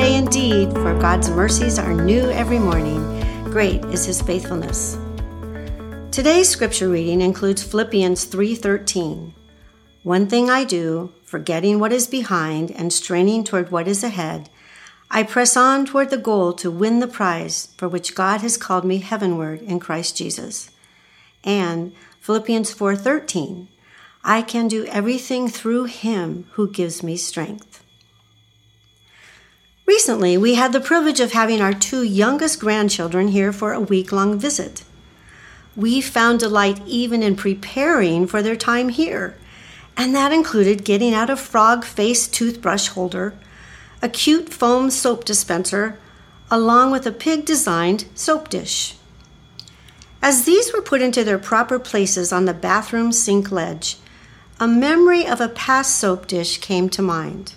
day indeed, for God's mercies are new every morning. Great is his faithfulness. Today's scripture reading includes Philippians 3:13. One thing I do, forgetting what is behind and straining toward what is ahead, I press on toward the goal to win the prize for which God has called me heavenward in Christ Jesus. And Philippians 4:13, I can do everything through him who gives me strength. Recently, we had the privilege of having our two youngest grandchildren here for a week-long visit. We found delight even in preparing for their time here, and that included getting out a frog-faced toothbrush holder, a cute foam soap dispenser, along with a pig-designed soap dish. As these were put into their proper places on the bathroom sink ledge, a memory of a past soap dish came to mind.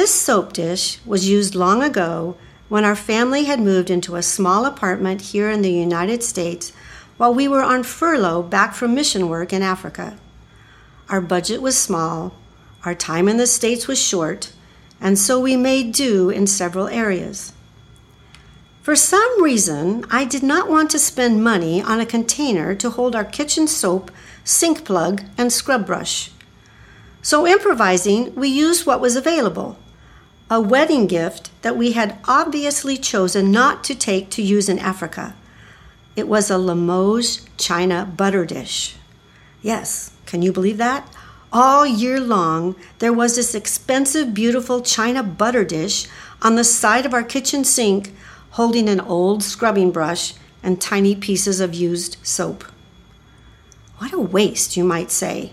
This soap dish was used long ago when our family had moved into a small apartment here in the United States while we were on furlough back from mission work in Africa. Our budget was small, our time in the States was short, and so we made do in several areas. For some reason, I did not want to spend money on a container to hold our kitchen soap, sink plug, and scrub brush. So improvising, we used what was available, a wedding gift that we had obviously chosen not to take to use in Africa. It was a Limoges china butter dish. Yes, can you believe that? All year long, there was this expensive, beautiful china butter dish on the side of our kitchen sink, holding an old scrubbing brush and tiny pieces of used soap. What a waste, you might say.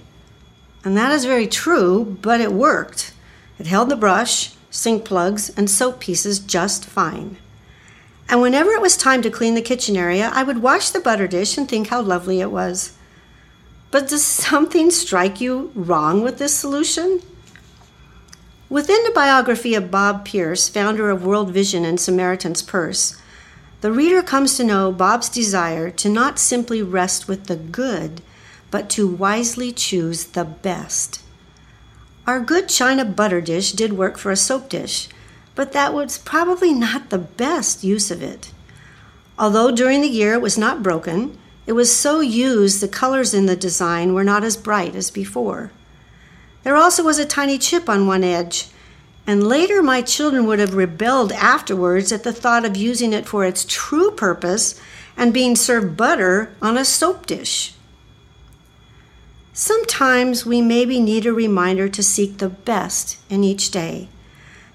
And that is very true, but it worked. It held the brush, sink plugs, and soap pieces just fine. And whenever it was time to clean the kitchen area, I would wash the butter dish and think how lovely it was. But does something strike you wrong with this solution? Within the biography of Bob Pierce, founder of World Vision and Samaritan's Purse, the reader comes to know Bob's desire to not simply rest with the good, but to wisely choose the best. Our good china butter dish did work for a soap dish, but that was probably not the best use of it. Although during the year it was not broken, it was so used the colors in the design were not as bright as before. There also was a tiny chip on one edge, and later my children would have rebelled afterwards at the thought of using it for its true purpose and being served butter on a soap dish. Sometimes we maybe need a reminder to seek the best in each day,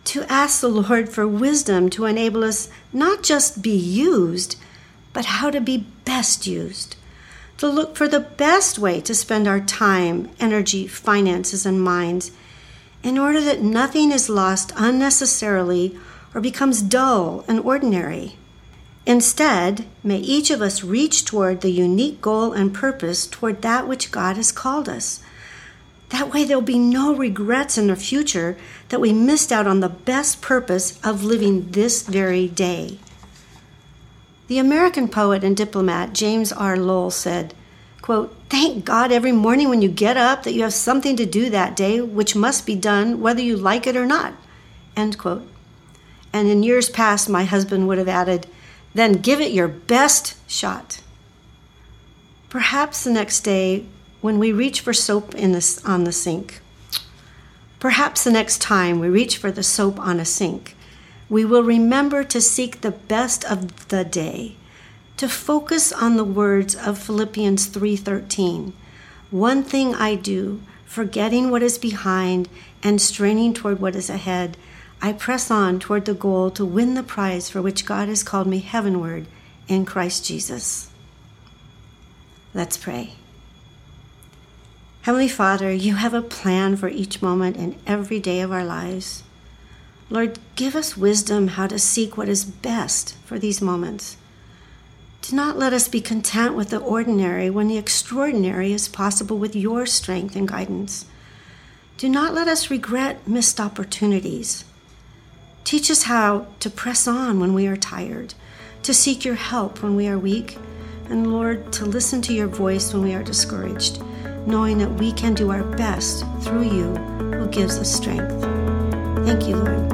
to ask the Lord for wisdom to enable us not just be used, but how to be best used, to look for the best way to spend our time, energy, finances, and minds in order that nothing is lost unnecessarily or becomes dull and ordinary. Instead, may each of us reach toward the unique goal and purpose toward that which God has called us. That way there'll be no regrets in the future that we missed out on the best purpose of living this very day. The American poet and diplomat James R. Lowell said, quote, "Thank God every morning when you get up that you have something to do that day which must be done whether you like it or not," end quote. And in years past, my husband would have added, "Then give it your best shot." Perhaps the next day when we reach for soap on the sink, perhaps the next time we reach for the soap on a sink, we will remember to seek the best of the day, to focus on the words of Philippians 3:13. One thing I do, forgetting what is behind and straining toward what is ahead, I press on toward the goal to win the prize for which God has called me heavenward in Christ Jesus. Let's pray. Heavenly Father, you have a plan for each moment and every day of our lives. Lord, give us wisdom how to seek what is best for these moments. Do not let us be content with the ordinary when the extraordinary is possible with your strength and guidance. Do not let us regret missed opportunities. Teach us how to press on when we are tired, to seek your help when we are weak, and Lord, to listen to your voice when we are discouraged, knowing that we can do our best through you who gives us strength. Thank you, Lord.